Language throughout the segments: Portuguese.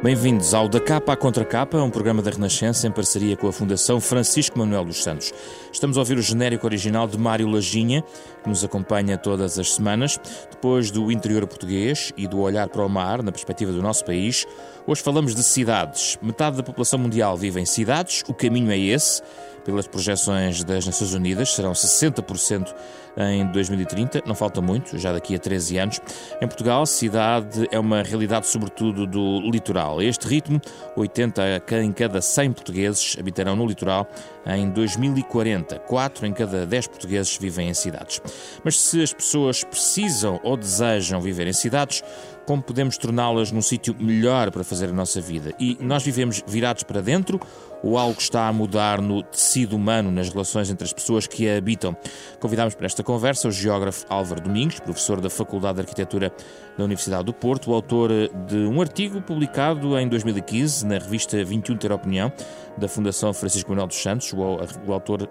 Bem-vindos ao Da Capa à Contra Capa, um programa da Renascença em parceria com a Fundação Francisco Manuel dos Santos. Estamos a ouvir o genérico original de Mário Laginha, que nos acompanha todas as semanas. Depois do interior português e do olhar para o mar, na perspectiva do nosso país, hoje falamos de cidades. Metade da população mundial vive em cidades, o caminho é esse. Pelas projeções das Nações Unidas, serão 60% em 2030, não falta muito, já daqui a 13 anos. Em Portugal, cidade é uma realidade sobretudo do litoral. A este ritmo, 80 em cada 100 portugueses habitarão no litoral em 2040. 4 em cada 10 portugueses vivem em cidades. Mas se as pessoas precisam ou desejam viver em cidades, como podemos torná-las num sítio melhor para fazer a nossa vida? E nós vivemos virados para dentro ou algo está a mudar no tecido humano, nas relações entre as pessoas que a habitam? Convidámos para esta conversa o geógrafo Álvaro Domingues, professor da Faculdade de Arquitetura da Universidade do Porto, autor de um artigo publicado em 2015 na revista 21 Ter Opinião, da Fundação Francisco Manuel dos Santos, o autor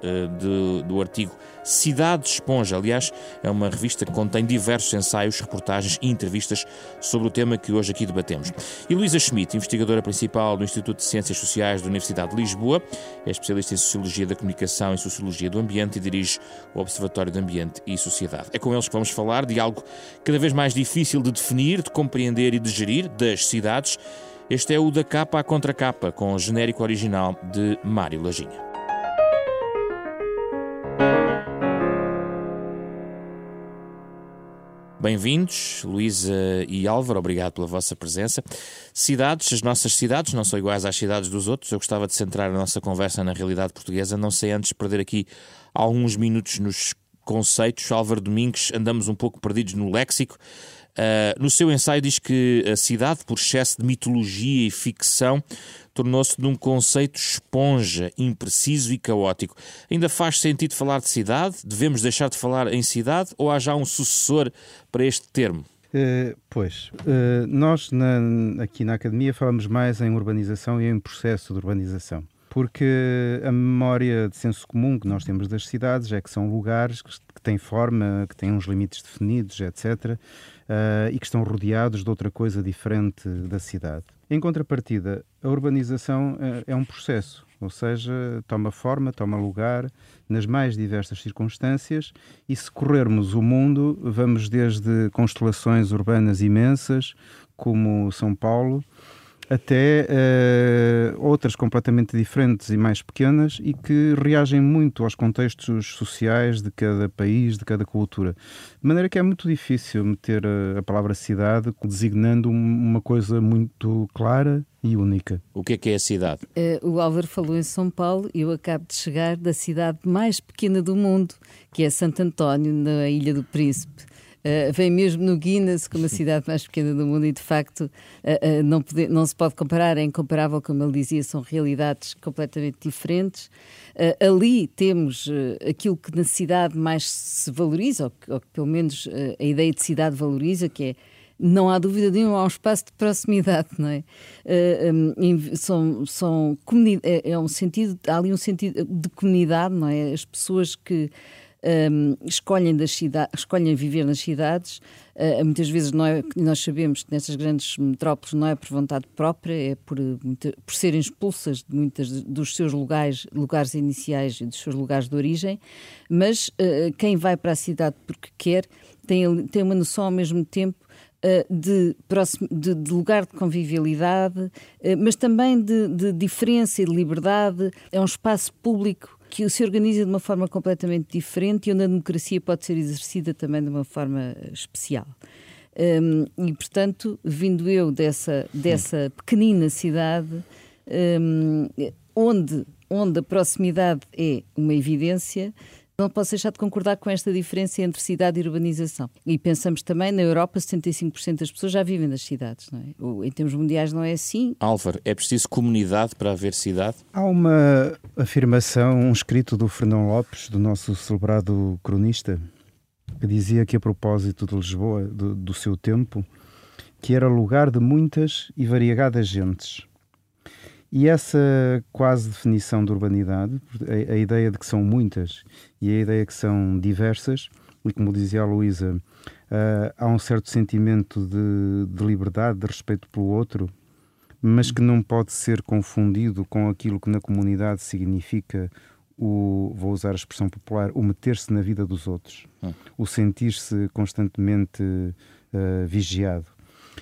do artigo Cidades Esponja. Aliás, é uma revista que contém diversos ensaios, reportagens e entrevistas sobre o tema que hoje aqui debatemos. E Luísa Schmidt, investigadora principal do Instituto de Ciências Sociais da Universidade de Lisboa, é especialista em Sociologia da Comunicação e Sociologia do Ambiente e dirige o Observatório de Ambiente e Sociedade. É com eles que vamos falar de algo cada vez mais difícil de definir, de compreender e de gerir, das cidades. Este é o Da Capa à Contra Capa, com o genérico original de Mário Laginha. Bem-vindos, Luísa e Álvaro, obrigado pela vossa presença. Cidades, as nossas cidades, não são iguais às cidades dos outros. Eu gostava de centrar a nossa conversa na realidade portuguesa, não sei antes perder aqui alguns minutos nos conceitos. Álvaro Domingues, andamos um pouco perdidos no léxico. No seu ensaio diz que a cidade, por excesso de mitologia e ficção, tornou-se num conceito esponja, impreciso e caótico. Ainda faz sentido falar de cidade? Devemos deixar de falar em cidade? Ou há já um sucessor para este termo? Nós aqui na Academia falamos mais em urbanização e em processo de urbanização. Porque a memória de senso comum que nós temos das cidades é que são lugares que têm forma, que têm uns limites definidos, etc., e que estão rodeados de outra coisa diferente da cidade. Em contrapartida, a urbanização é um processo, ou seja, toma forma, toma lugar nas mais diversas circunstâncias e, se corrermos o mundo, vamos desde constelações urbanas imensas, como São Paulo, até outras completamente diferentes e mais pequenas e que reagem muito aos contextos sociais de cada país, de cada cultura. De maneira que é muito difícil meter a palavra cidade designando uma coisa muito clara e única. O que é a cidade? O Álvaro falou em São Paulo e eu acabo de chegar da cidade mais pequena do mundo, que é Santo António, na Ilha do Príncipe. Vem mesmo no Guinness como a cidade mais pequena do mundo e, de facto, não se pode comparar, é incomparável, como ele dizia, são realidades completamente diferentes. Ali temos aquilo que na cidade mais se valoriza, ou que pelo menos a ideia de cidade valoriza, que é, não há dúvida nenhuma, há um espaço de proximidade, não é? Há ali um sentido de comunidade, não é? As pessoas que escolhem viver nas cidades, muitas vezes nós sabemos que nestas grandes metrópoles não é por vontade própria, é por serem expulsas de muitos dos seus lugares iniciais e dos seus lugares de origem, mas quem vai para a cidade porque quer tem uma noção ao mesmo tempo de lugar de convivialidade, mas também de diferença e de liberdade. É um espaço público que se organiza de uma forma completamente diferente e onde a democracia pode ser exercida também de uma forma especial. E, portanto, vindo eu dessa pequenina cidade, onde a proximidade é uma evidência, não posso deixar de concordar com esta diferença entre cidade e urbanização. E pensamos também, na Europa, 75% das pessoas já vivem nas cidades, não é? Em termos mundiais não é assim. Álvaro, é preciso comunidade para haver cidade? Há uma afirmação, um escrito do Fernão Lopes, do nosso celebrado cronista, que dizia que, a propósito de Lisboa, do seu tempo, que era lugar de muitas e variegadas gentes. E essa quase definição de urbanidade, a ideia de que são muitas e a ideia de que são diversas, e como dizia a Luísa, há um certo sentimento de liberdade, de respeito pelo outro, mas que não pode ser confundido com aquilo que na comunidade significa o, vou usar a expressão popular, o meter-se na vida dos outros, o sentir-se constantemente vigiado.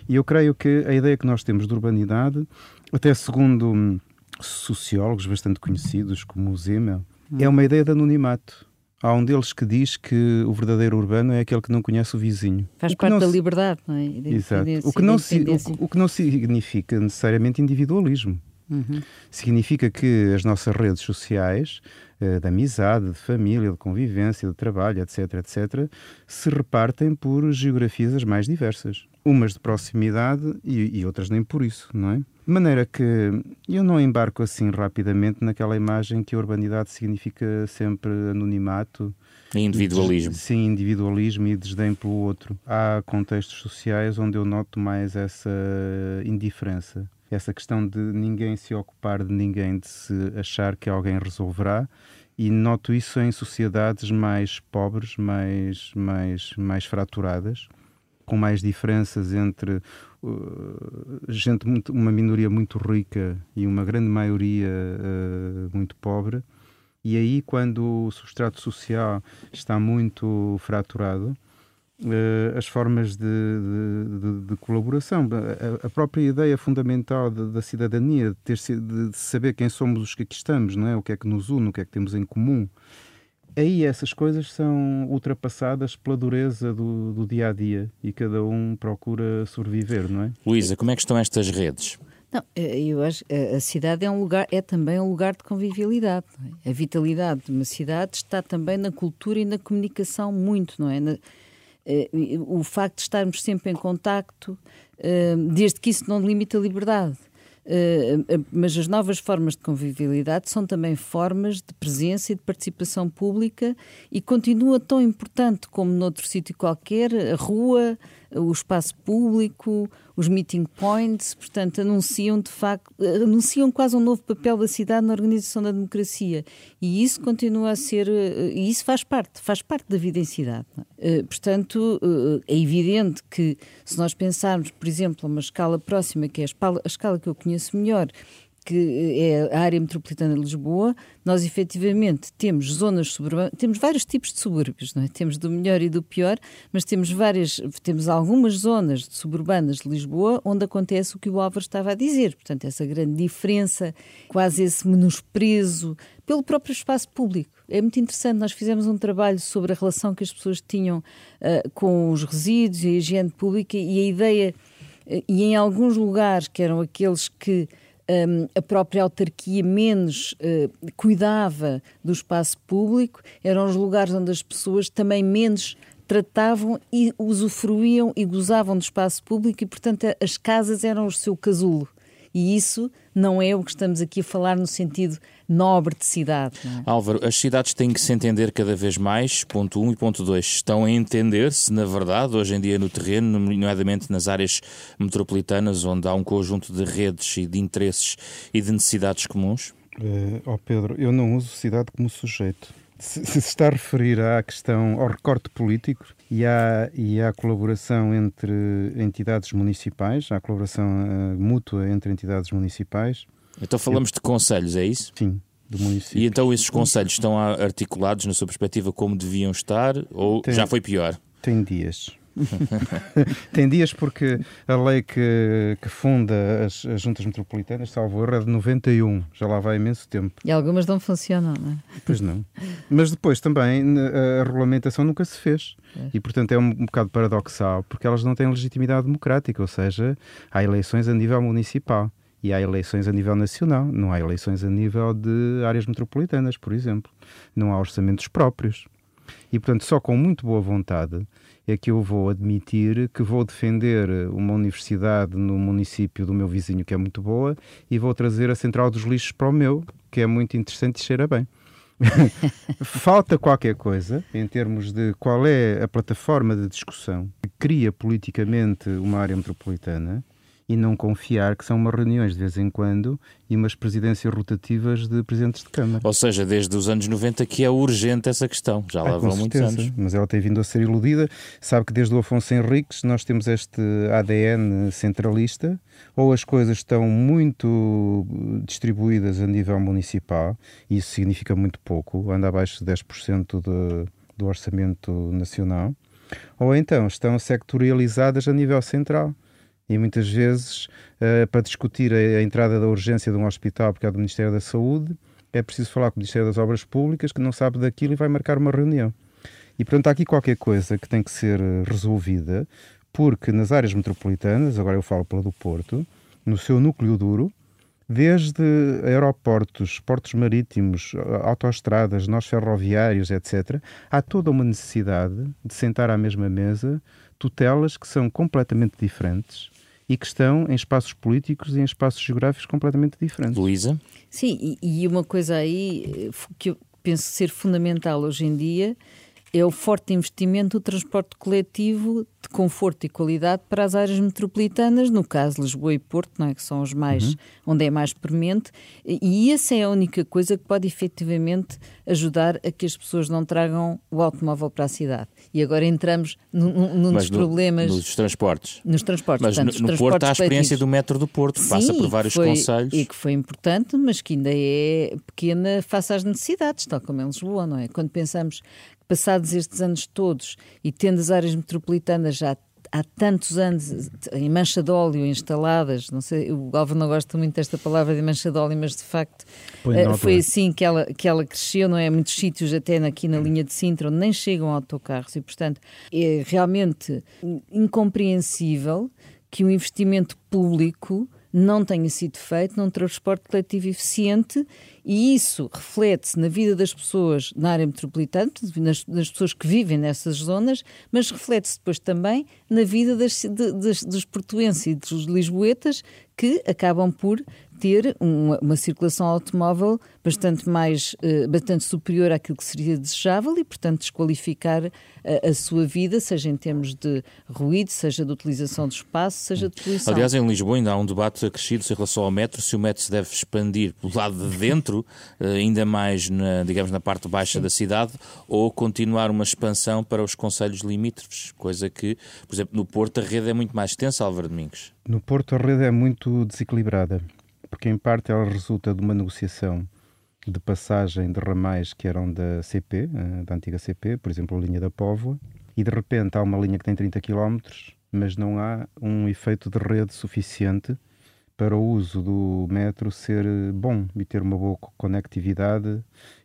E eu creio que a ideia que nós temos de urbanidade, até segundo sociólogos bastante conhecidos como o Zemel, é uma ideia de anonimato. Há um deles que diz que o verdadeiro urbano é aquele que não conhece o vizinho. Faz parte da liberdade, não é? Exato. O que não significa necessariamente individualismo. Uhum. Significa que as nossas redes sociais, de amizade, de família, de convivência, de trabalho, etc., etc., se repartem por geografias mais diversas. Umas de proximidade e outras nem por isso, não é? De maneira que eu não embarco assim rapidamente naquela imagem que a urbanidade significa sempre anonimato. E individualismo. Sim, individualismo e desdém pelo outro. Há contextos sociais onde eu noto mais essa indiferença. Essa questão de ninguém se ocupar de ninguém, de se achar que alguém resolverá. E noto isso em sociedades mais pobres, mais fraturadas, com mais diferenças entre uma minoria muito rica e uma grande maioria muito pobre. E aí, quando o substrato social está muito fraturado, as formas de colaboração, a própria ideia fundamental da cidadania, de saber quem somos os que aqui estamos, não é? O que é que nos une, o que é que temos em comum. Aí essas coisas são ultrapassadas pela dureza do dia-a-dia e cada um procura sobreviver, não é? Luísa, como é que estão estas redes? Não, eu acho que a cidade é também um lugar de convivialidade. A vitalidade de uma cidade está também na cultura e na comunicação muito, não é? O facto de estarmos sempre em contacto, desde que isso não limite a liberdade. Mas as novas formas de convivialidade são também formas de presença e de participação pública e continua tão importante como noutro sítio qualquer, a rua, o espaço público, os meeting points, portanto anunciam quase um novo papel da cidade na organização da democracia e isso continua a ser, e isso faz parte da vida em cidade. Portanto, é evidente que se nós pensarmos, por exemplo, a uma escala próxima, que é a escala que eu conheço melhor, que é a área metropolitana de Lisboa, nós efetivamente temos zonas suburbanas, temos vários tipos de subúrbios, não é? Temos do melhor e do pior, mas temos algumas zonas suburbanas de Lisboa onde acontece o que o Álvaro estava a dizer, portanto essa grande diferença, quase esse menosprezo pelo próprio espaço público. É muito interessante, nós fizemos um trabalho sobre a relação que as pessoas tinham com os resíduos e a higiene pública e a ideia, e em alguns lugares que eram aqueles que a própria autarquia menos cuidava do espaço público, eram os lugares onde as pessoas também menos tratavam e usufruíam e gozavam do espaço público e, portanto, as casas eram o seu casulo. E isso não é o que estamos aqui a falar no sentido nobre de cidade. Não é? Álvaro, as cidades têm que se entender cada vez mais, ponto 1 e ponto 2. Estão a entender-se, na verdade, hoje em dia no terreno, nomeadamente nas áreas metropolitanas, onde há um conjunto de redes e de interesses e de necessidades comuns? Pedro, eu não uso cidade como sujeito. Se está a referir à questão, ao recorte político e à colaboração entre entidades municipais, à colaboração mútua entre entidades municipais. Então falamos de concelhos, é isso? Sim, do município. E então esses concelhos estão articulados na sua perspectiva como deviam estar ou já foi pior? Tem dias. Tem dias porque a lei que funda as juntas metropolitanas, salvo erro, é de 91, já lá vai imenso tempo. E algumas não funcionam, não é? Pois não. Mas depois também a regulamentação nunca se fez. E portanto é um bocado paradoxal, porque elas não têm legitimidade democrática, ou seja, há eleições a nível municipal e há eleições a nível nacional, não há eleições a nível de áreas metropolitanas, por exemplo. Não há orçamentos próprios. E portanto só com muito boa vontade é que eu vou admitir que vou defender uma universidade no município do meu vizinho, que é muito boa, e vou trazer a central dos lixos para o meu, que é muito interessante e cheira bem. Falta qualquer coisa em termos de qual é a plataforma de discussão que cria politicamente uma área metropolitana e não confiar que são umas reuniões de vez em quando e umas presidências rotativas de presidentes de Câmara. Ou seja, desde os anos 90 que é urgente essa questão, já lá vão muitos anos. Mas ela tem vindo a ser iludida. Sabe que desde o Afonso Henriques nós temos este ADN centralista, ou as coisas estão muito distribuídas a nível municipal, e isso significa muito pouco, anda abaixo de 10% do orçamento nacional, ou então estão sectorializadas a nível central. E muitas vezes, para discutir a entrada da urgência de um hospital porque é do Ministério da Saúde, é preciso falar com o Ministério das Obras Públicas, que não sabe daquilo e vai marcar uma reunião. E pronto, há aqui qualquer coisa que tem que ser resolvida, porque nas áreas metropolitanas, agora eu falo pela do Porto, no seu núcleo duro, desde aeroportos, portos marítimos, autoestradas, nós ferroviários, etc., há toda uma necessidade de sentar à mesma mesa tutelas que são completamente diferentes e que estão em espaços políticos e em espaços geográficos completamente diferentes. Luísa? Sim, e uma coisa aí que eu penso ser fundamental hoje em dia é o forte investimento do transporte coletivo de conforto e qualidade para as áreas metropolitanas, no caso Lisboa e Porto, não é? Que são os mais, onde é mais premente, e essa é a única coisa que pode efetivamente ajudar a que as pessoas não tragam o automóvel para a cidade. E agora entramos num dos problemas... Nos transportes. Nos transportes. Mas portanto, no Porto há a experiência do Metro do Porto, que passa por vários concelhos. E que foi importante, mas que ainda é pequena face às necessidades, tal como em Lisboa, não é? Quando pensamos que passados estes anos todos e tendo as áreas metropolitanas já há tantos anos em mancha de óleo instaladas, não sei, o Álvaro não gosta muito desta palavra de mancha de óleo, mas de facto foi assim que ela cresceu, não é? Muitos sítios até aqui na linha de Sintra onde nem chegam autocarros e, portanto, é realmente incompreensível que o investimento público não tenha sido feito num transporte coletivo eficiente, e isso reflete-se na vida das pessoas na área metropolitana, nas pessoas que vivem nessas zonas, mas reflete-se depois também na vida dos portuenses e dos lisboetas, que acabam por ter uma circulação automóvel bastante superior àquilo que seria desejável e, portanto, desqualificar a sua vida, seja em termos de ruído, seja de utilização de espaço, seja de poluição. Aliás, em Lisboa ainda há um debate acrescido em relação ao metro, se o metro se deve expandir pelo lado de dentro, ainda mais, na parte baixa da cidade, ou continuar uma expansão para os concelhos limítrofes, coisa que, por exemplo, no Porto a rede é muito mais extensa, Álvaro Domingues. No Porto a rede é muito desequilibrada, porque em parte ela resulta de uma negociação de passagem de ramais que eram da CP, da antiga CP, por exemplo a linha da Póvoa, e de repente há uma linha que tem 30 km, mas não há um efeito de rede suficiente para o uso do metro ser bom e ter uma boa conectividade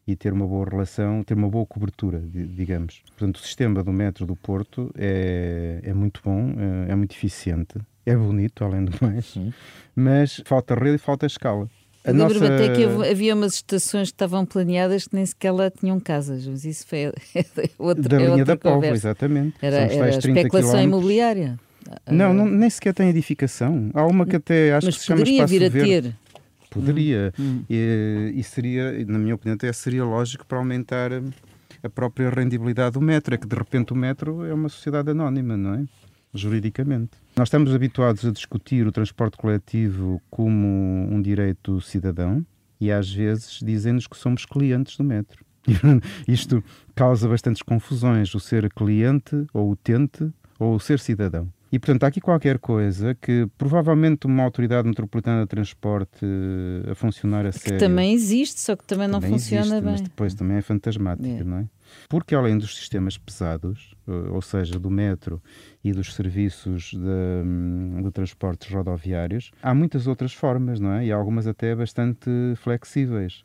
e ter uma boa relação, ter uma boa cobertura, digamos. Portanto, o sistema do metro do Porto é muito bom, é muito eficiente. É bonito, além do mais, sim, mas falta rede e falta escala. Eu lembro-me até que havia umas estações que estavam planeadas que nem sequer lá tinham casas, mas isso foi outra conversa. Da linha da Póvoa, exatamente. Era especulação imobiliária. Não, nem sequer tem edificação. Há uma que até acho que se chama espaço verde. Mas poderia vir a ter. Poderia. E seria, na minha opinião, até seria lógico para aumentar a própria rendibilidade do metro. É que de repente o metro é uma sociedade anónima, não é? Juridicamente. Nós estamos habituados a discutir o transporte coletivo como um direito cidadão e às vezes dizem-nos que somos clientes do metro. Isto causa bastantes confusões, o ser cliente ou utente ou o ser cidadão. E, portanto, há aqui qualquer coisa que provavelmente uma autoridade metropolitana de transporte a funcionar a sério... Que também existe, só que também não funciona existe, bem. Mas depois também é fantasmática, não é? Porque além dos sistemas pesados, ou seja, do metro e dos serviços de transportes rodoviários, há muitas outras formas, não é? E algumas até bastante flexíveis.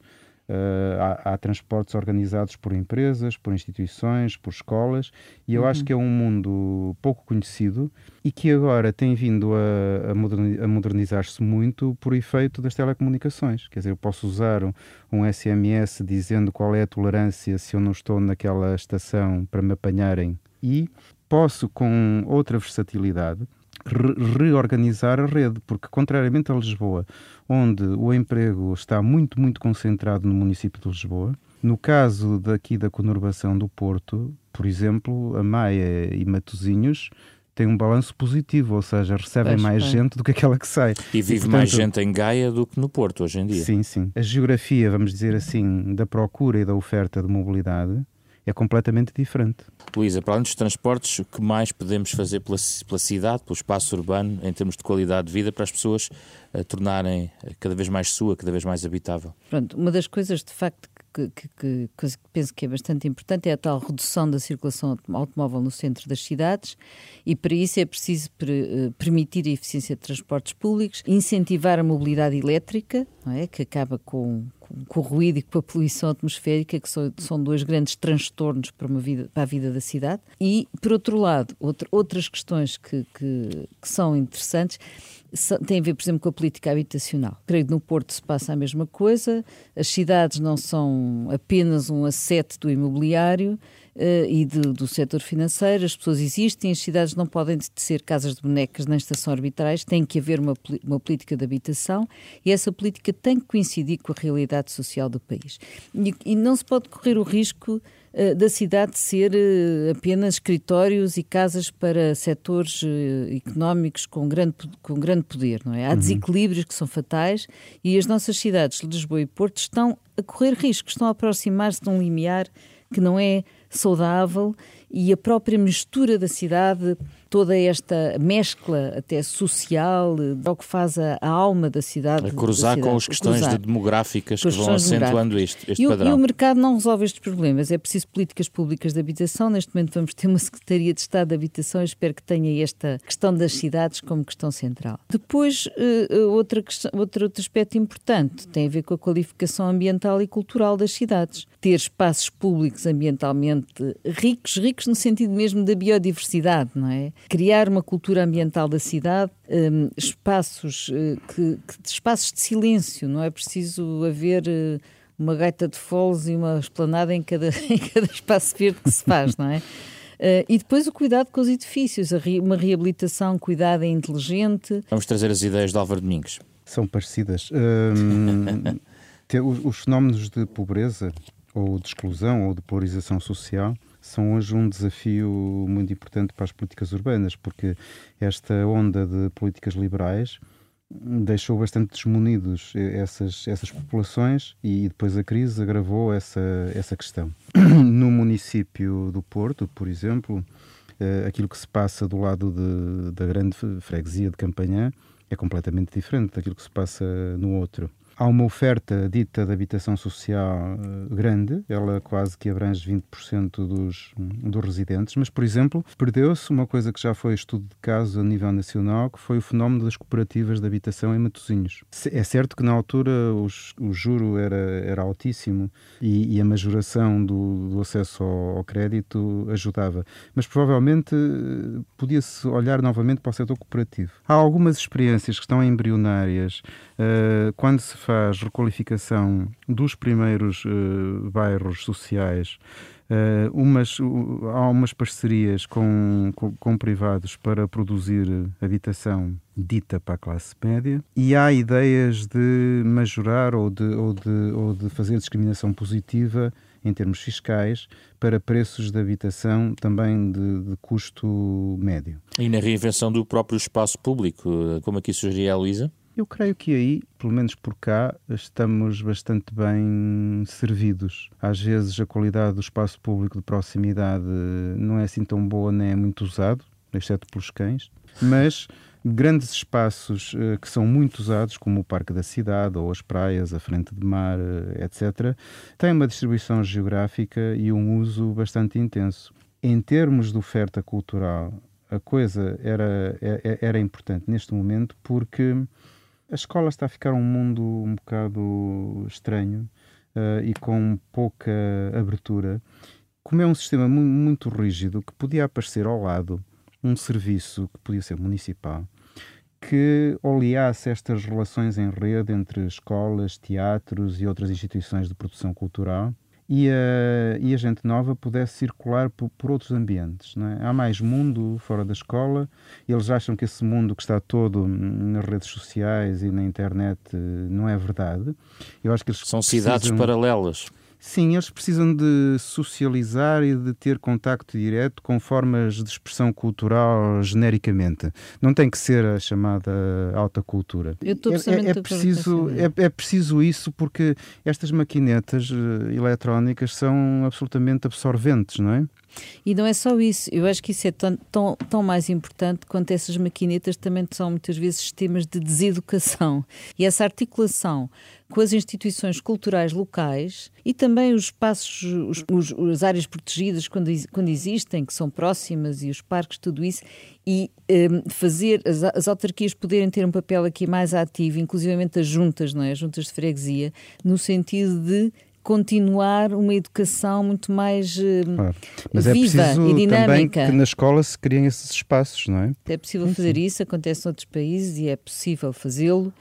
Há transportes organizados por empresas, por instituições, por escolas, e eu acho que é um mundo pouco conhecido e que agora tem vindo a modernizar-se muito por efeito das telecomunicações. Quer dizer, eu posso usar um SMS dizendo qual é a tolerância se eu não estou naquela estação para me apanharem, e posso, com outra versatilidade, reorganizar a rede, porque contrariamente a Lisboa, onde o emprego está muito, muito concentrado no município de Lisboa, no caso daqui da conurbação do Porto, por exemplo, a Maia e Matosinhos tem um balanço positivo, ou seja, recebem mais gente do que aquela que sai. E vive mais gente em Gaia do que no Porto hoje em dia. Sim, sim. A geografia, vamos dizer assim, da procura e da oferta de mobilidade é completamente diferente. Luísa, para além dos transportes, o que mais podemos fazer pela cidade, pelo espaço urbano, em termos de qualidade de vida, para as pessoas a tornarem cada vez mais sua, cada vez mais habitável? Pronto, uma das coisas, de facto, que penso que é bastante importante é a tal redução da circulação automóvel no centro das cidades, e para isso é preciso permitir a eficiência de transportes públicos, incentivar a mobilidade elétrica, não é? Que acaba com o ruído e com a poluição atmosférica, que são dois grandes transtornos para a vida da cidade. E, por outro lado, outras questões que são interessantes têm a ver, por exemplo, com a política habitacional. Creio que no Porto se passa a mesma coisa. As cidades não são apenas um asset do imobiliário e do setor financeiro. As pessoas existem, as cidades não podem ser casas de bonecas nem estação arbitrais. Tem que haver uma política de habitação, e essa política tem que coincidir com a realidade social do país. E não se pode correr o risco da cidade ser apenas escritórios e casas para setores económicos com grande poder, não é? Há desequilíbrios que são fatais, e as nossas cidades, Lisboa e Porto, estão a correr riscos, estão a aproximar-se de um limiar que não é saudável, e a própria mistura da cidade, toda esta mescla até social, é o que faz a alma da cidade. A cruzar com as questões demográficas que vão acentuando este padrão. E o mercado não resolve estes problemas. É preciso políticas públicas de habitação. Neste momento vamos ter uma Secretaria de Estado de Habitação, e espero que tenha esta questão das cidades como questão central. Depois, outro aspecto importante tem a ver com a qualificação ambiental e cultural das cidades. Ter espaços públicos ambientalmente ricos no sentido mesmo da biodiversidade, não é? Criar uma cultura ambiental da cidade, espaços de silêncio, não é preciso haver uma gaita de foles e uma esplanada em cada espaço verde que se faz, não é? E depois o cuidado com os edifícios, uma reabilitação cuidada e inteligente. Vamos trazer as ideias de Álvaro Domingues. São parecidas. Os fenómenos de pobreza, ou de exclusão, ou de polarização social, são hoje um desafio muito importante para as políticas urbanas, porque esta onda de políticas liberais deixou bastante desmunidos essas populações, e depois a crise agravou essa questão. No município do Porto, por exemplo, aquilo que se passa do lado da grande freguesia de Campanhã é completamente diferente daquilo que se passa no outro. Há uma oferta dita de habitação social grande, ela quase que abrange 20% dos residentes, mas, por exemplo, perdeu-se uma coisa que já foi estudo de caso a nível nacional, que foi o fenómeno das cooperativas de habitação em Matosinhos. É certo que na altura o juro era altíssimo, e a majoração do acesso ao crédito ajudava, mas provavelmente podia-se olhar novamente para o setor cooperativo. Há algumas experiências que estão embrionárias. Quando se faz requalificação dos primeiros bairros sociais, há umas parcerias com privados para produzir habitação dita para a classe média, e há ideias de majorar ou de fazer discriminação positiva em termos fiscais para preços de habitação também de custo médio. E na reinvenção do próprio espaço público, como aqui sugeria a Luísa? Eu creio que aí, pelo menos por cá, estamos bastante bem servidos. Às vezes a qualidade do espaço público de proximidade não é assim tão boa, nem é muito usado, exceto pelos cães, mas grandes espaços que são muito usados, como o Parque da Cidade ou as praias, a frente de mar, etc., têm uma distribuição geográfica e um uso bastante intenso. Em termos de oferta cultural, a coisa era importante neste momento, porque a escola está a ficar um mundo um bocado estranho e com pouca abertura. Como é um sistema muito rígido, que podia aparecer ao lado um serviço que podia ser municipal, que oleasse estas relações em rede entre escolas, teatros e outras instituições de produção cultural, e a gente nova pudesse circular por outros ambientes, não é? Há mais mundo fora da escola. Eles acham que esse mundo que está todo nas redes sociais e na internet não é verdade. Eu acho que eles são cidades paralelas. Sim, eles precisam de socializar e de ter contacto direto com formas de expressão cultural genericamente. Não tem que ser a chamada alta cultura. É preciso isso, porque estas maquinetas eletrónicas são absolutamente absorventes, não é? E não é só isso, eu acho que isso é tão mais importante quanto essas maquinetas também são muitas vezes sistemas de deseducação. E essa articulação com as instituições culturais locais e também os espaços, as áreas protegidas quando existem, que são próximas, e os parques, tudo isso, e fazer as autarquias poderem ter um papel aqui mais ativo, inclusivamente as juntas, não é? As juntas de freguesia, no sentido de continuar uma educação muito mais viva e dinâmica. Mas é preciso também que na escola se criem esses espaços, não é? É possível fazer isso, acontece em outros países e é possível fazê-lo.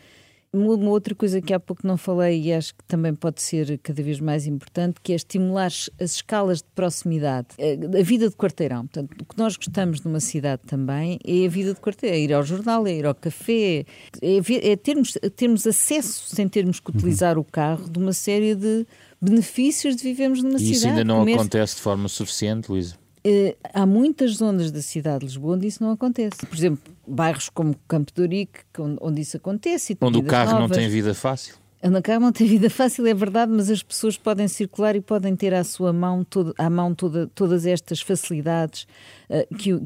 Uma outra coisa que há pouco não falei e acho que também pode ser cada vez mais importante, que é estimular as escalas de proximidade, a vida de quarteirão. Portanto, o que nós gostamos numa cidade também é a vida de quarteirão, é ir ao jornal, é ir ao café, é termos acesso, sem termos que utilizar o carro, de uma série de benefícios de vivermos numa cidade. Isso ainda não acontece de forma suficiente, Luísa? Há muitas zonas da cidade de Lisboa onde isso não acontece. Por exemplo, bairros como Campo de Ourique, onde isso acontece. Onde o carro não tem vida fácil. O carro não tem vida fácil, é verdade, mas as pessoas podem circular e podem ter à sua mão, todas estas facilidades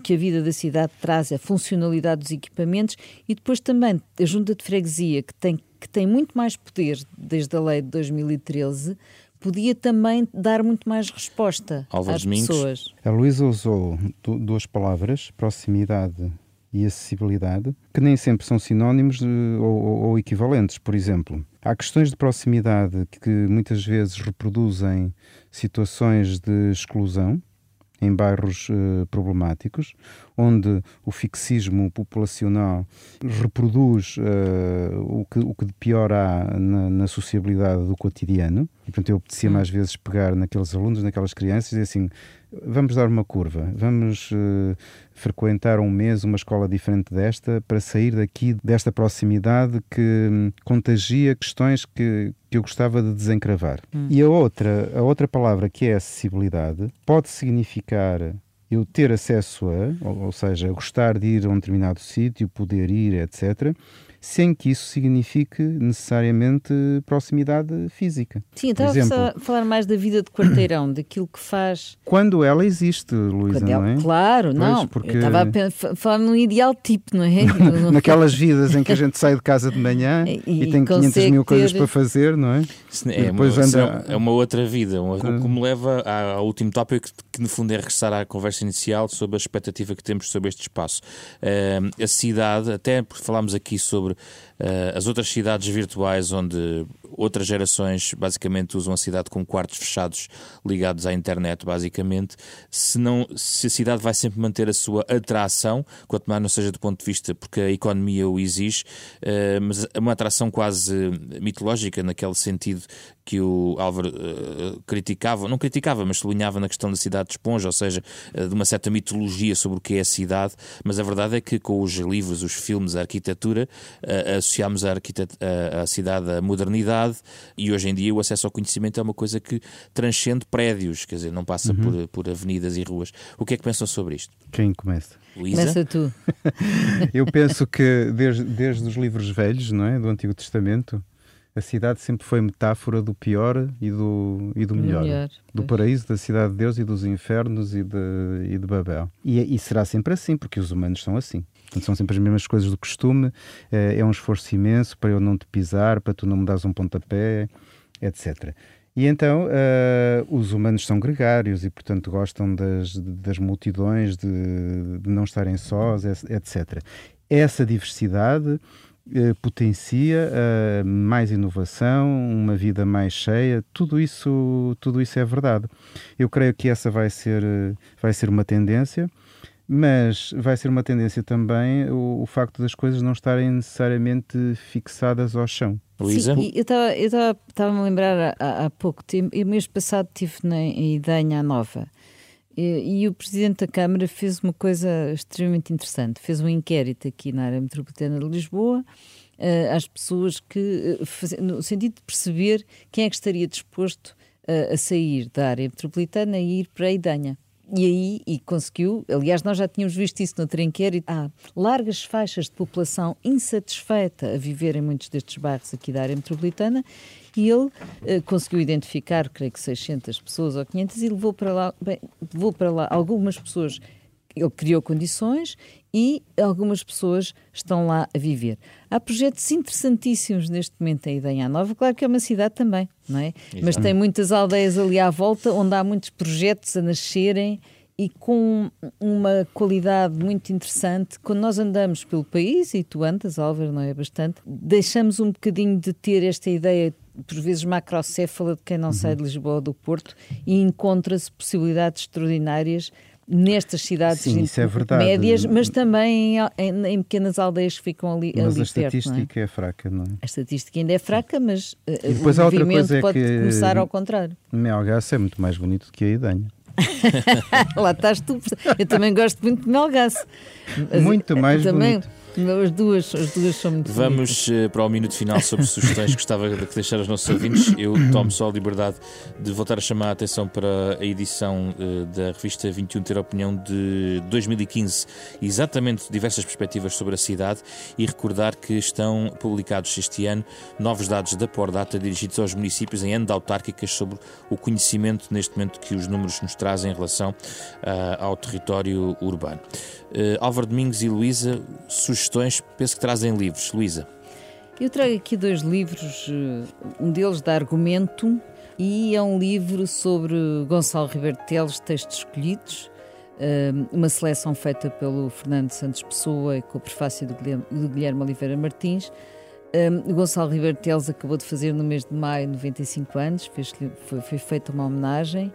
que a vida da cidade traz, a funcionalidade dos equipamentos. E depois também a junta de freguesia, que tem muito mais poder desde a lei de 2013, podia também dar muito mais resposta às pessoas. A Luísa usou duas palavras, proximidade e acessibilidade, que nem sempre são sinónimos ou equivalentes. Por exemplo, há questões de proximidade que muitas vezes reproduzem situações de exclusão em bairros problemáticos, onde o fixismo populacional reproduz o que de pior há na sociabilidade do cotidiano. E, portanto, eu apetecia mais vezes pegar naqueles alunos, naquelas crianças, e dizer assim, vamos dar uma curva, vamos frequentar um mês uma escola diferente desta, para sair daqui desta proximidade que contagia questões que eu gostava de desencravar. E a outra palavra, que é acessibilidade, pode significar eu ter acesso a, ou seja, gostar de ir a um determinado sítio, poder ir, etc., sem que isso signifique necessariamente proximidade física. Sim, então estava a falar mais da vida de quarteirão, daquilo que faz... Quando ela existe, Luísa, não é? Claro, pois, não. Porque... Eu estava a falar num ideal tipo, não é? Naquelas vidas em que a gente sai de casa de manhã e tem 500 mil coisas para fazer, não é? É uma outra vida, o que me leva ao último tópico, que no fundo é regressar à conversa inicial sobre a expectativa que temos sobre este espaço. A cidade, até porque falámos aqui sobre as outras cidades virtuais, onde outras gerações basicamente usam a cidade como quartos fechados ligados à internet, basicamente, se a cidade vai sempre manter a sua atração, quanto mais não seja do ponto de vista, porque a economia o exige, mas é uma atração quase mitológica, naquele sentido que o Álvaro não criticava, mas sublinhava na questão da cidade de esponja, ou seja, de uma certa mitologia sobre o que é a cidade. Mas a verdade é que com os livros, os filmes, a arquitetura, associámos a cidade à modernidade. E hoje em dia o acesso ao conhecimento é uma coisa que transcende prédios, quer dizer, não passa por avenidas e ruas. O que é que pensam sobre isto? Quem começa? Luísa? Começa tu. Eu penso que desde os livros velhos, não é? Do Antigo Testamento, a cidade sempre foi metáfora do pior e do melhor. Do paraíso, da cidade de Deus e dos infernos e de Babel. E será sempre assim, porque os humanos são assim. Portanto, são sempre as mesmas coisas do costume, é um esforço imenso para eu não te pisar, para tu não me dares um pontapé, etc. E então os humanos são gregários e, portanto, gostam das multidões, de não estarem sós, etc. Essa diversidade potencia mais inovação, uma vida mais cheia, tudo isso é verdade. Eu creio que essa vai ser uma tendência. Mas vai ser uma tendência também o facto das coisas não estarem necessariamente fixadas ao chão. Luísa? Eu estava-me a lembrar há pouco tempo, eu mês passado estive em Idanha-a-Nova e o Presidente da Câmara fez uma coisa extremamente interessante, fez um inquérito aqui na área metropolitana de Lisboa às pessoas no sentido de perceber quem é que estaria disposto a sair da área metropolitana e ir para a Idanha. E aí conseguiu, aliás, nós já tínhamos visto isso noutro inquérito, há largas faixas de população insatisfeita a viver em muitos destes bairros aqui da área metropolitana, e ele conseguiu identificar, creio que 600 pessoas ou 500, e levou para lá, algumas pessoas, ele criou condições e algumas pessoas estão lá a viver. Há projetos interessantíssimos neste momento em Idanha-a-Nova, claro que é uma cidade também, não é? Exato. Mas tem muitas aldeias ali à volta onde há muitos projetos a nascerem e com uma qualidade muito interessante. Quando nós andamos pelo país, e tu andas, Álvaro, não é, bastante, deixamos um bocadinho de ter esta ideia por vezes macrocéfala de quem não sai de Lisboa ou do Porto, e encontra-se possibilidades extraordinárias nestas cidades, sim, isso é verdade, médias, mas também em pequenas aldeias que ficam ali perto. Mas a estatística perto, é fraca, não é? A estatística ainda é fraca, mas e depois o movimento é pode começar ao contrário. Melgaço é muito mais bonito do que a Idanha. Lá estás tu. Eu também gosto muito de Melgaço. Muito mais bonito. As duas são muito bonitas. Vamos para o minuto final sobre sugestões que gostava de deixar aos nossos ouvintes. Eu tomo só a liberdade de voltar a chamar a atenção para a edição da revista 21 Ter Opinião de 2015, exatamente diversas perspectivas sobre a cidade, e recordar que estão publicados este ano novos dados da Pordata dirigidos aos municípios em ano autárquicas sobre o conhecimento neste momento que os números nos trazem em relação ao território urbano. Álvaro Domingues e Luísa, sugestões, penso que trazem livros. Luísa. Eu trago aqui dois livros, um deles dá argumento e é um livro sobre Gonçalo Ribeiro Teles, Textos Escolhidos, uma seleção feita pelo Fernando Santos Pessoa e com o prefácio do Guilherme Oliveira Martins. Gonçalo Ribeiro Teles acabou de fazer no mês de maio 95 anos, foi feita uma homenagem.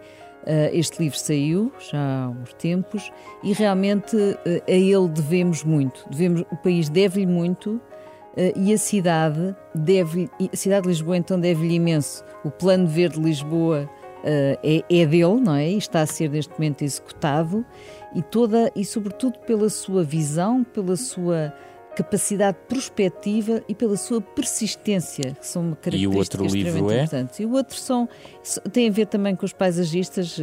Este livro saiu já há uns tempos e realmente a ele devemos muito. O país deve-lhe muito e a cidade de Lisboa então deve-lhe imenso. O Plano Verde de Lisboa é dele, não é? E está a ser neste momento executado, e sobretudo pela sua visão, pela sua capacidade prospectiva e pela sua persistência, que são uma característica extremamente importante. E o outro tem a ver também com os paisagistas,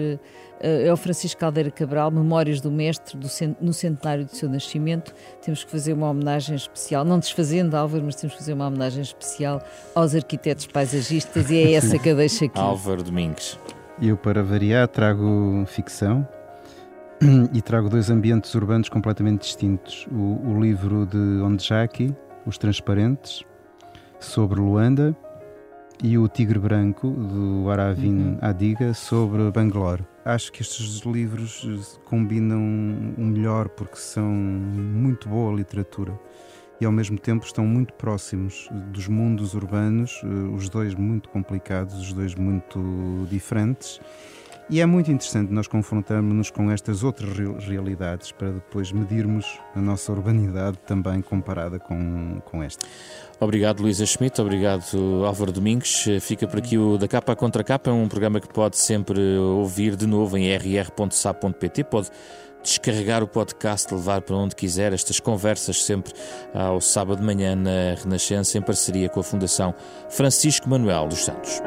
é o Francisco Caldeira Cabral, Memórias do Mestre, no centenário do seu nascimento. Temos que fazer uma homenagem especial, não desfazendo, Álvaro, mas temos que fazer uma homenagem especial aos arquitetos paisagistas, e é essa que eu deixo aqui. Álvaro Domingues. Eu, para variar, trago ficção, e trago dois ambientes urbanos completamente distintos. O livro de Ondjaki, Os Transparentes, sobre Luanda, e o Tigre Branco, do Aravin Adiga, sobre Bangalore. Acho que estes livros combinam o melhor porque são muito boa literatura e ao mesmo tempo estão muito próximos dos mundos urbanos, os dois muito complicados, os dois muito diferentes. E é muito interessante nós confrontarmos-nos com estas outras realidades para depois medirmos a nossa urbanidade também comparada com esta. Obrigado, Luísa Schmidt. Obrigado, Álvaro Domingues. Fica por aqui o Da Capa à Contra Capa, um programa que pode sempre ouvir de novo em rr.sab.pt. Pode descarregar o podcast, levar para onde quiser. Estas conversas sempre ao sábado de manhã na Renascença, em parceria com a Fundação Francisco Manuel dos Santos.